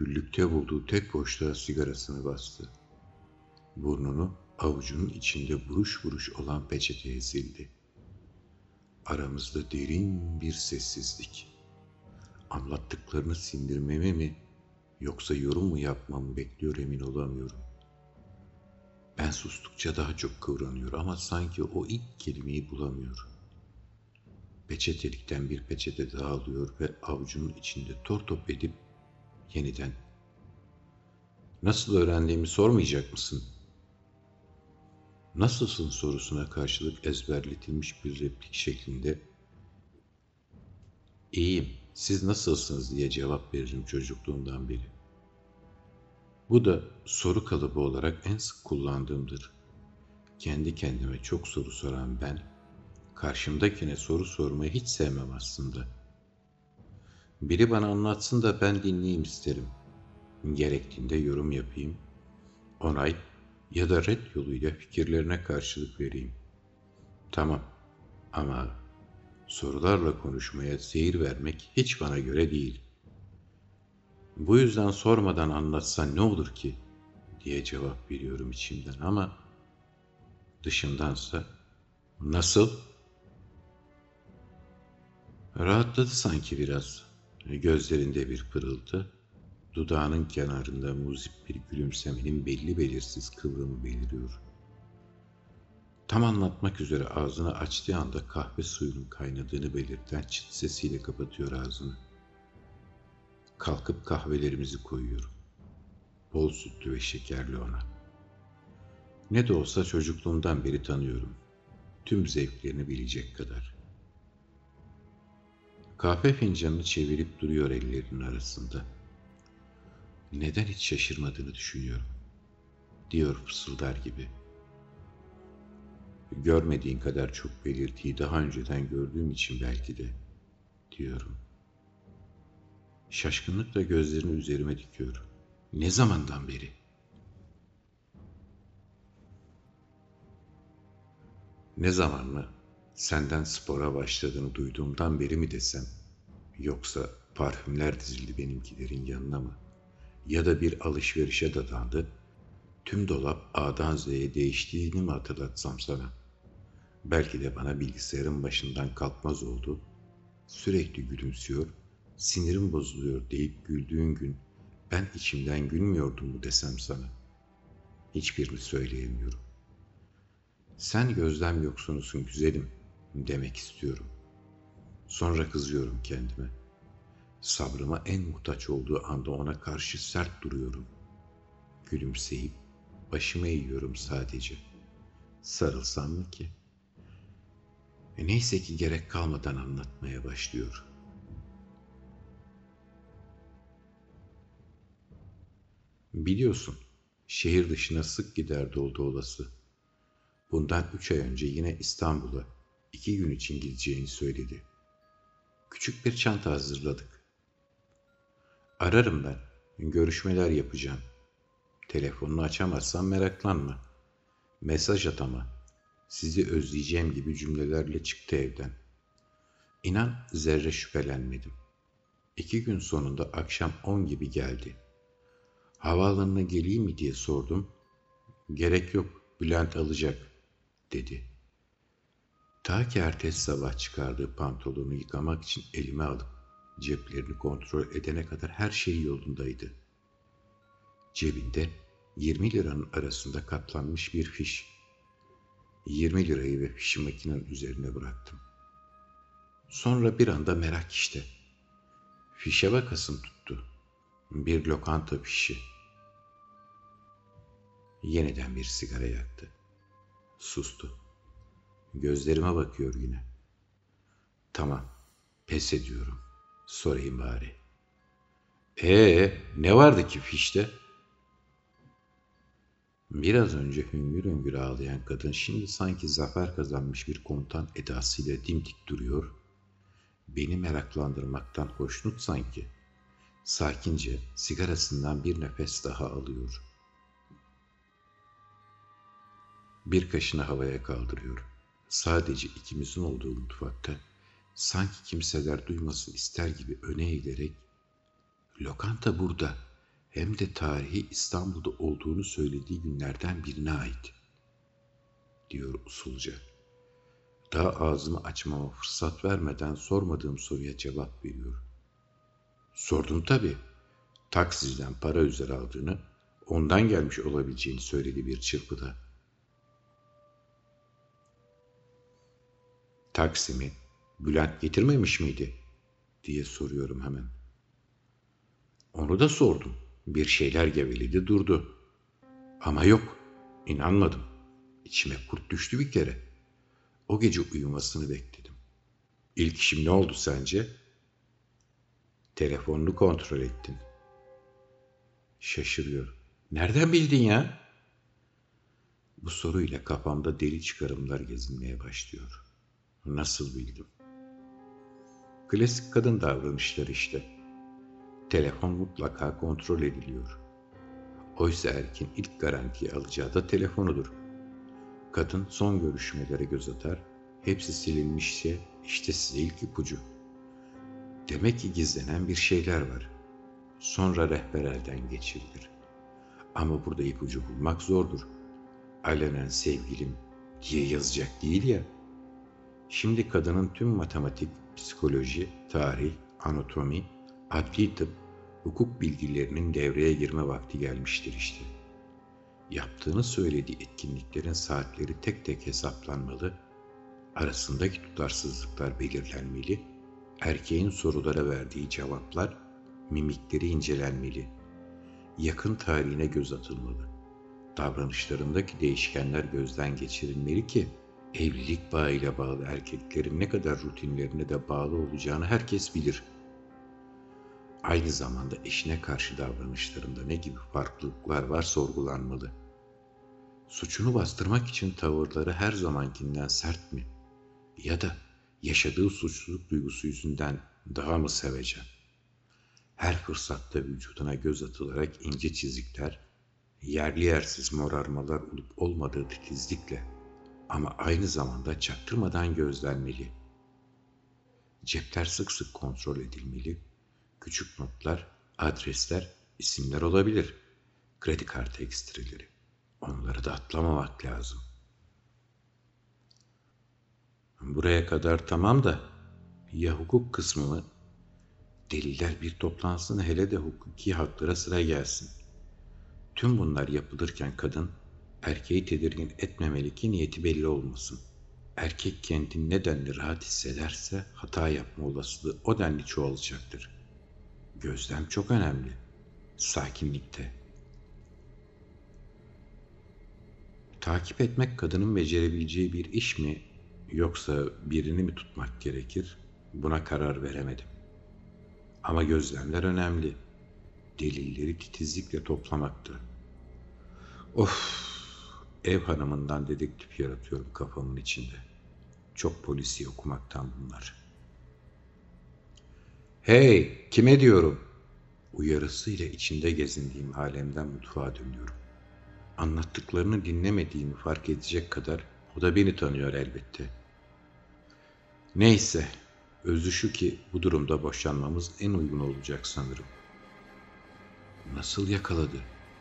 Küllükte bulduğu tek boşluğa sigarasını bastı. Burnunu avucunun içinde buruş buruş olan peçeteye sildi. Aramızda derin bir sessizlik. Anlattıklarını sindirmemi mi yoksa yorum mu yapmamı bekliyor, emin olamıyorum. Ben sustukça daha çok kıvranıyor ama sanki o ilk kelimeyi bulamıyor. Peçetelikten bir peçete daha alıyor ve avucunun içinde tortop edip yeniden "Nasıl öğrendiğimi sormayacak mısın?" "Nasılsın?" sorusuna karşılık ezberletilmiş bir replik şeklinde "İyiyim, siz nasılsınız?" diye cevap veririm çocukluğumdan beri. Bu da soru kalıbı olarak en sık kullandığımdır. Kendi kendime çok soru soran ben, karşımdakine soru sormayı hiç sevmem aslında. Biri bana anlatsın da ben dinleyeyim isterim. Gerektiğinde yorum yapayım, onay ya da red yoluyla fikirlerine karşılık vereyim. Tamam, ama sorularla konuşmaya zehir vermek hiç bana göre değil. Bu yüzden sormadan anlatsan ne olur ki diye cevap veriyorum içimden, ama dışımdansa nasıl? Rahatladı sanki biraz. Gözlerinde bir pırıltı, dudağının kenarında muzip bir gülümsemenin belli belirsiz kıvrımı beliriyor. Tam anlatmak üzere ağzını açtığı anda kahve suyunun kaynadığını belirten çıt sesiyle kapatıyor ağzını. Kalkıp kahvelerimizi koyuyorum. Bol sütlü ve şekerli ona. Ne de olsa çocukluğumdan beri tanıyorum. Tüm zevklerini bilecek kadar. Kahve fincanını çevirip duruyor ellerinin arasında. Neden hiç şaşırmadığını düşünüyorum, diyor fısıldar gibi. Görmediğin kadar çok belirtiyi daha önceden gördüğüm için belki de, diyorum. Şaşkınlıkla gözlerini üzerime dikiyor. Ne zamandan beri? Ne zaman mı? Senden spora başladığını duyduğumdan beri mi desem? Yoksa parfümler dizildi benimkilerin yanına mı? Ya da bir alışverişe dadandı, tüm dolap A'dan Z'ye değiştiğini mi hatırlatsam sana? Belki de bana bilgisayarın başından kalkmaz oldu, sürekli gülümsüyor, sinirim bozuluyor deyip güldüğün gün ben içimden gülmüyordum mu desem sana? Hiçbirini söyleyemiyorum. Sen gözlem yoksunusun güzelim demek istiyorum. Sonra kızıyorum kendime. Sabrıma en muhtaç olduğu anda ona karşı sert duruyorum. Gülümseyip başımı eğiyorum sadece. Sarılsam mı ki? Neyse ki gerek kalmadan anlatmaya başlıyor. Biliyorsun, şehir dışına sık giderdi oldu olası. Bundan 3 ay önce yine İstanbul'a 2 gün için gideceğini söyledi. Küçük bir çanta hazırladık. Ararım ben, görüşmeler yapacağım. Telefonunu açamazsan meraklanma. Mesaj at ama, sizi özleyeceğim gibi cümlelerle çıktı evden. İnan zerre şüphelenmedim. 2 gün sonunda akşam 10 gibi geldi. Havaalanına geleyim mi diye sordum. Gerek yok, Bülent alacak dedi. Ta ki ertesi sabah çıkardığı pantolonu yıkamak için elime alıp ceplerini kontrol edene kadar her şey yolundaydı. Cebinde 20 liranın arasında katlanmış bir fiş. 20 lirayı ve fişi makinenin üzerine bıraktım. Sonra bir anda merak işte. Fişe bakasım tuttu. Bir lokanta fişi. Yeniden bir sigara yaktı. Sustu. Gözlerime bakıyor yine. Tamam, pes ediyorum. Sorayım bari. Ne vardı ki fişte? Biraz önce hüngür hüngür ağlayan kadın şimdi sanki zafer kazanmış bir komutan edasıyla dimdik duruyor. Beni meraklandırmaktan hoşnut sanki. Sakince sigarasından bir nefes daha alıyor. Bir kaşını havaya kaldırıyor. Sadece ikimizin olduğu mutfakta sanki kimseler duymasın ister gibi öne eğilerek "Lokanta burada, hem de tarihi İstanbul'da olduğunu söylediği günlerden birine ait, diyor usulca. Daha ağzımı açmama fırsat vermeden sormadığım soruya cevap veriyor. Sordum tabii. Taksiciden para üzeri aldığını, ondan gelmiş olabileceğini söyledi bir çırpıda. Taksimi Bülent getirmemiş miydi, diye soruyorum hemen. Onu da sordum. Bir şeyler geveledi durdu. Ama yok, inanmadım. İçime kurt düştü bir kere. O gece uyumasını bekledim. İlk işim ne oldu sence? Telefonunu kontrol ettin. Şaşırıyor. Nereden bildin ya? Bu soruyla kafamda deli çıkarımlar gezinmeye başlıyor. Nasıl bildim? Klasik kadın davranışları işte. Telefon mutlaka kontrol ediliyor. Oysa erkin ilk garantiye alacağı da telefonudur. Kadın son görüşmelere göz atar. Hepsi silinmişse işte size ilk ipucu. Demek ki gizlenen bir şeyler var. Sonra rehber elden geçirilir. Ama burada ipucu bulmak zordur. Alenen sevgilim diye yazacak değil ya. Şimdi kadının tüm matematik, psikoloji, tarih, anatomi, adli tıp, hukuk bilgilerinin devreye girme vakti gelmiştir işte. Yaptığını söylediği etkinliklerin saatleri tek tek hesaplanmalı, arasındaki tutarsızlıklar belirlenmeli, erkeğin sorulara verdiği cevaplar, mimikleri incelenmeli, yakın tarihine göz atılmalı, davranışlarındaki değişkenler gözden geçirilmeli ki, evlilik bağıyla bağlı erkeklerin ne kadar rutinlerine de bağlı olacağını herkes bilir. Aynı zamanda eşine karşı davranışlarında ne gibi farklılıklar var sorgulanmalı. Suçunu bastırmak için tavırları her zamankinden sert mi? Ya da yaşadığı suçluluk duygusu yüzünden daha mı sevecen? Her fırsatta vücuduna göz atılarak ince çizikler, yerli yersiz morarmalar olup olmadığı titizlikle ama aynı zamanda çaktırmadan gözlenmeli. Cepler sık sık kontrol edilmeli. Küçük notlar, adresler, isimler olabilir. Kredi kartı ekstreleri. Onları da atlamamak lazım. Buraya kadar tamam da ya hukuk kısmını? Deliller bir toplansın, hele de hukuki haklara sıra gelsin. Tüm bunlar yapılırken kadın erkeği tedirgin etmemeli ki niyeti belli olmasın. Erkek kendini ne denli rahat hissederse hata yapma olasılığı o denli çoğalacaktır. Gözlem çok önemli. Sakinlikte. Takip etmek kadının becerebileceği bir iş mi, yoksa birini mi tutmak gerekir? Buna karar veremedim. Ama gözlemler önemli. Delilleri titizlikle toplamaktı. Of! Ev hanımından dedektif yaratıyorum kafamın içinde. Çok polisi okumaktan bunlar. Hey, kime diyorum? Uyarısıyla içinde gezindiğim alemden mutfağa dönüyorum. Anlattıklarını dinlemediğimi fark edecek kadar o da beni tanıyor elbette. Neyse, özü şu ki bu durumda boşanmamız en uygun olacak sanırım. Nasıl yakaladı?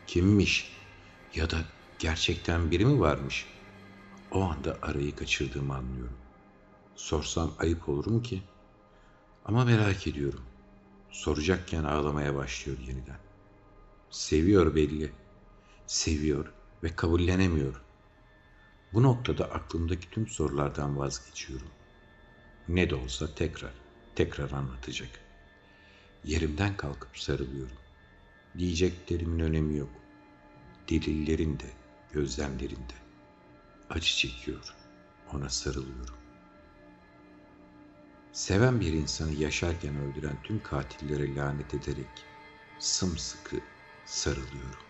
Kimmiş? Ya da gerçekten biri mi varmış? O anda arayı kaçırdığımı anlıyorum. Sorsam ayıp olur mu ki? Ama merak ediyorum. Soracakken ağlamaya başlıyor yeniden. Seviyor belli. Seviyor ve kabullenemiyor. Bu noktada aklımdaki tüm sorulardan vazgeçiyorum. Ne de olsa tekrar anlatacak. Yerimden kalkıp sarılıyorum. Diyeceklerimin önemi yok. Delillerin de, gözlemlerinde. Acı çekiyor. Ona sarılıyorum. Seven bir insanı yaşarken öldüren tüm katillere lanet ederek sımsıkı sarılıyorum.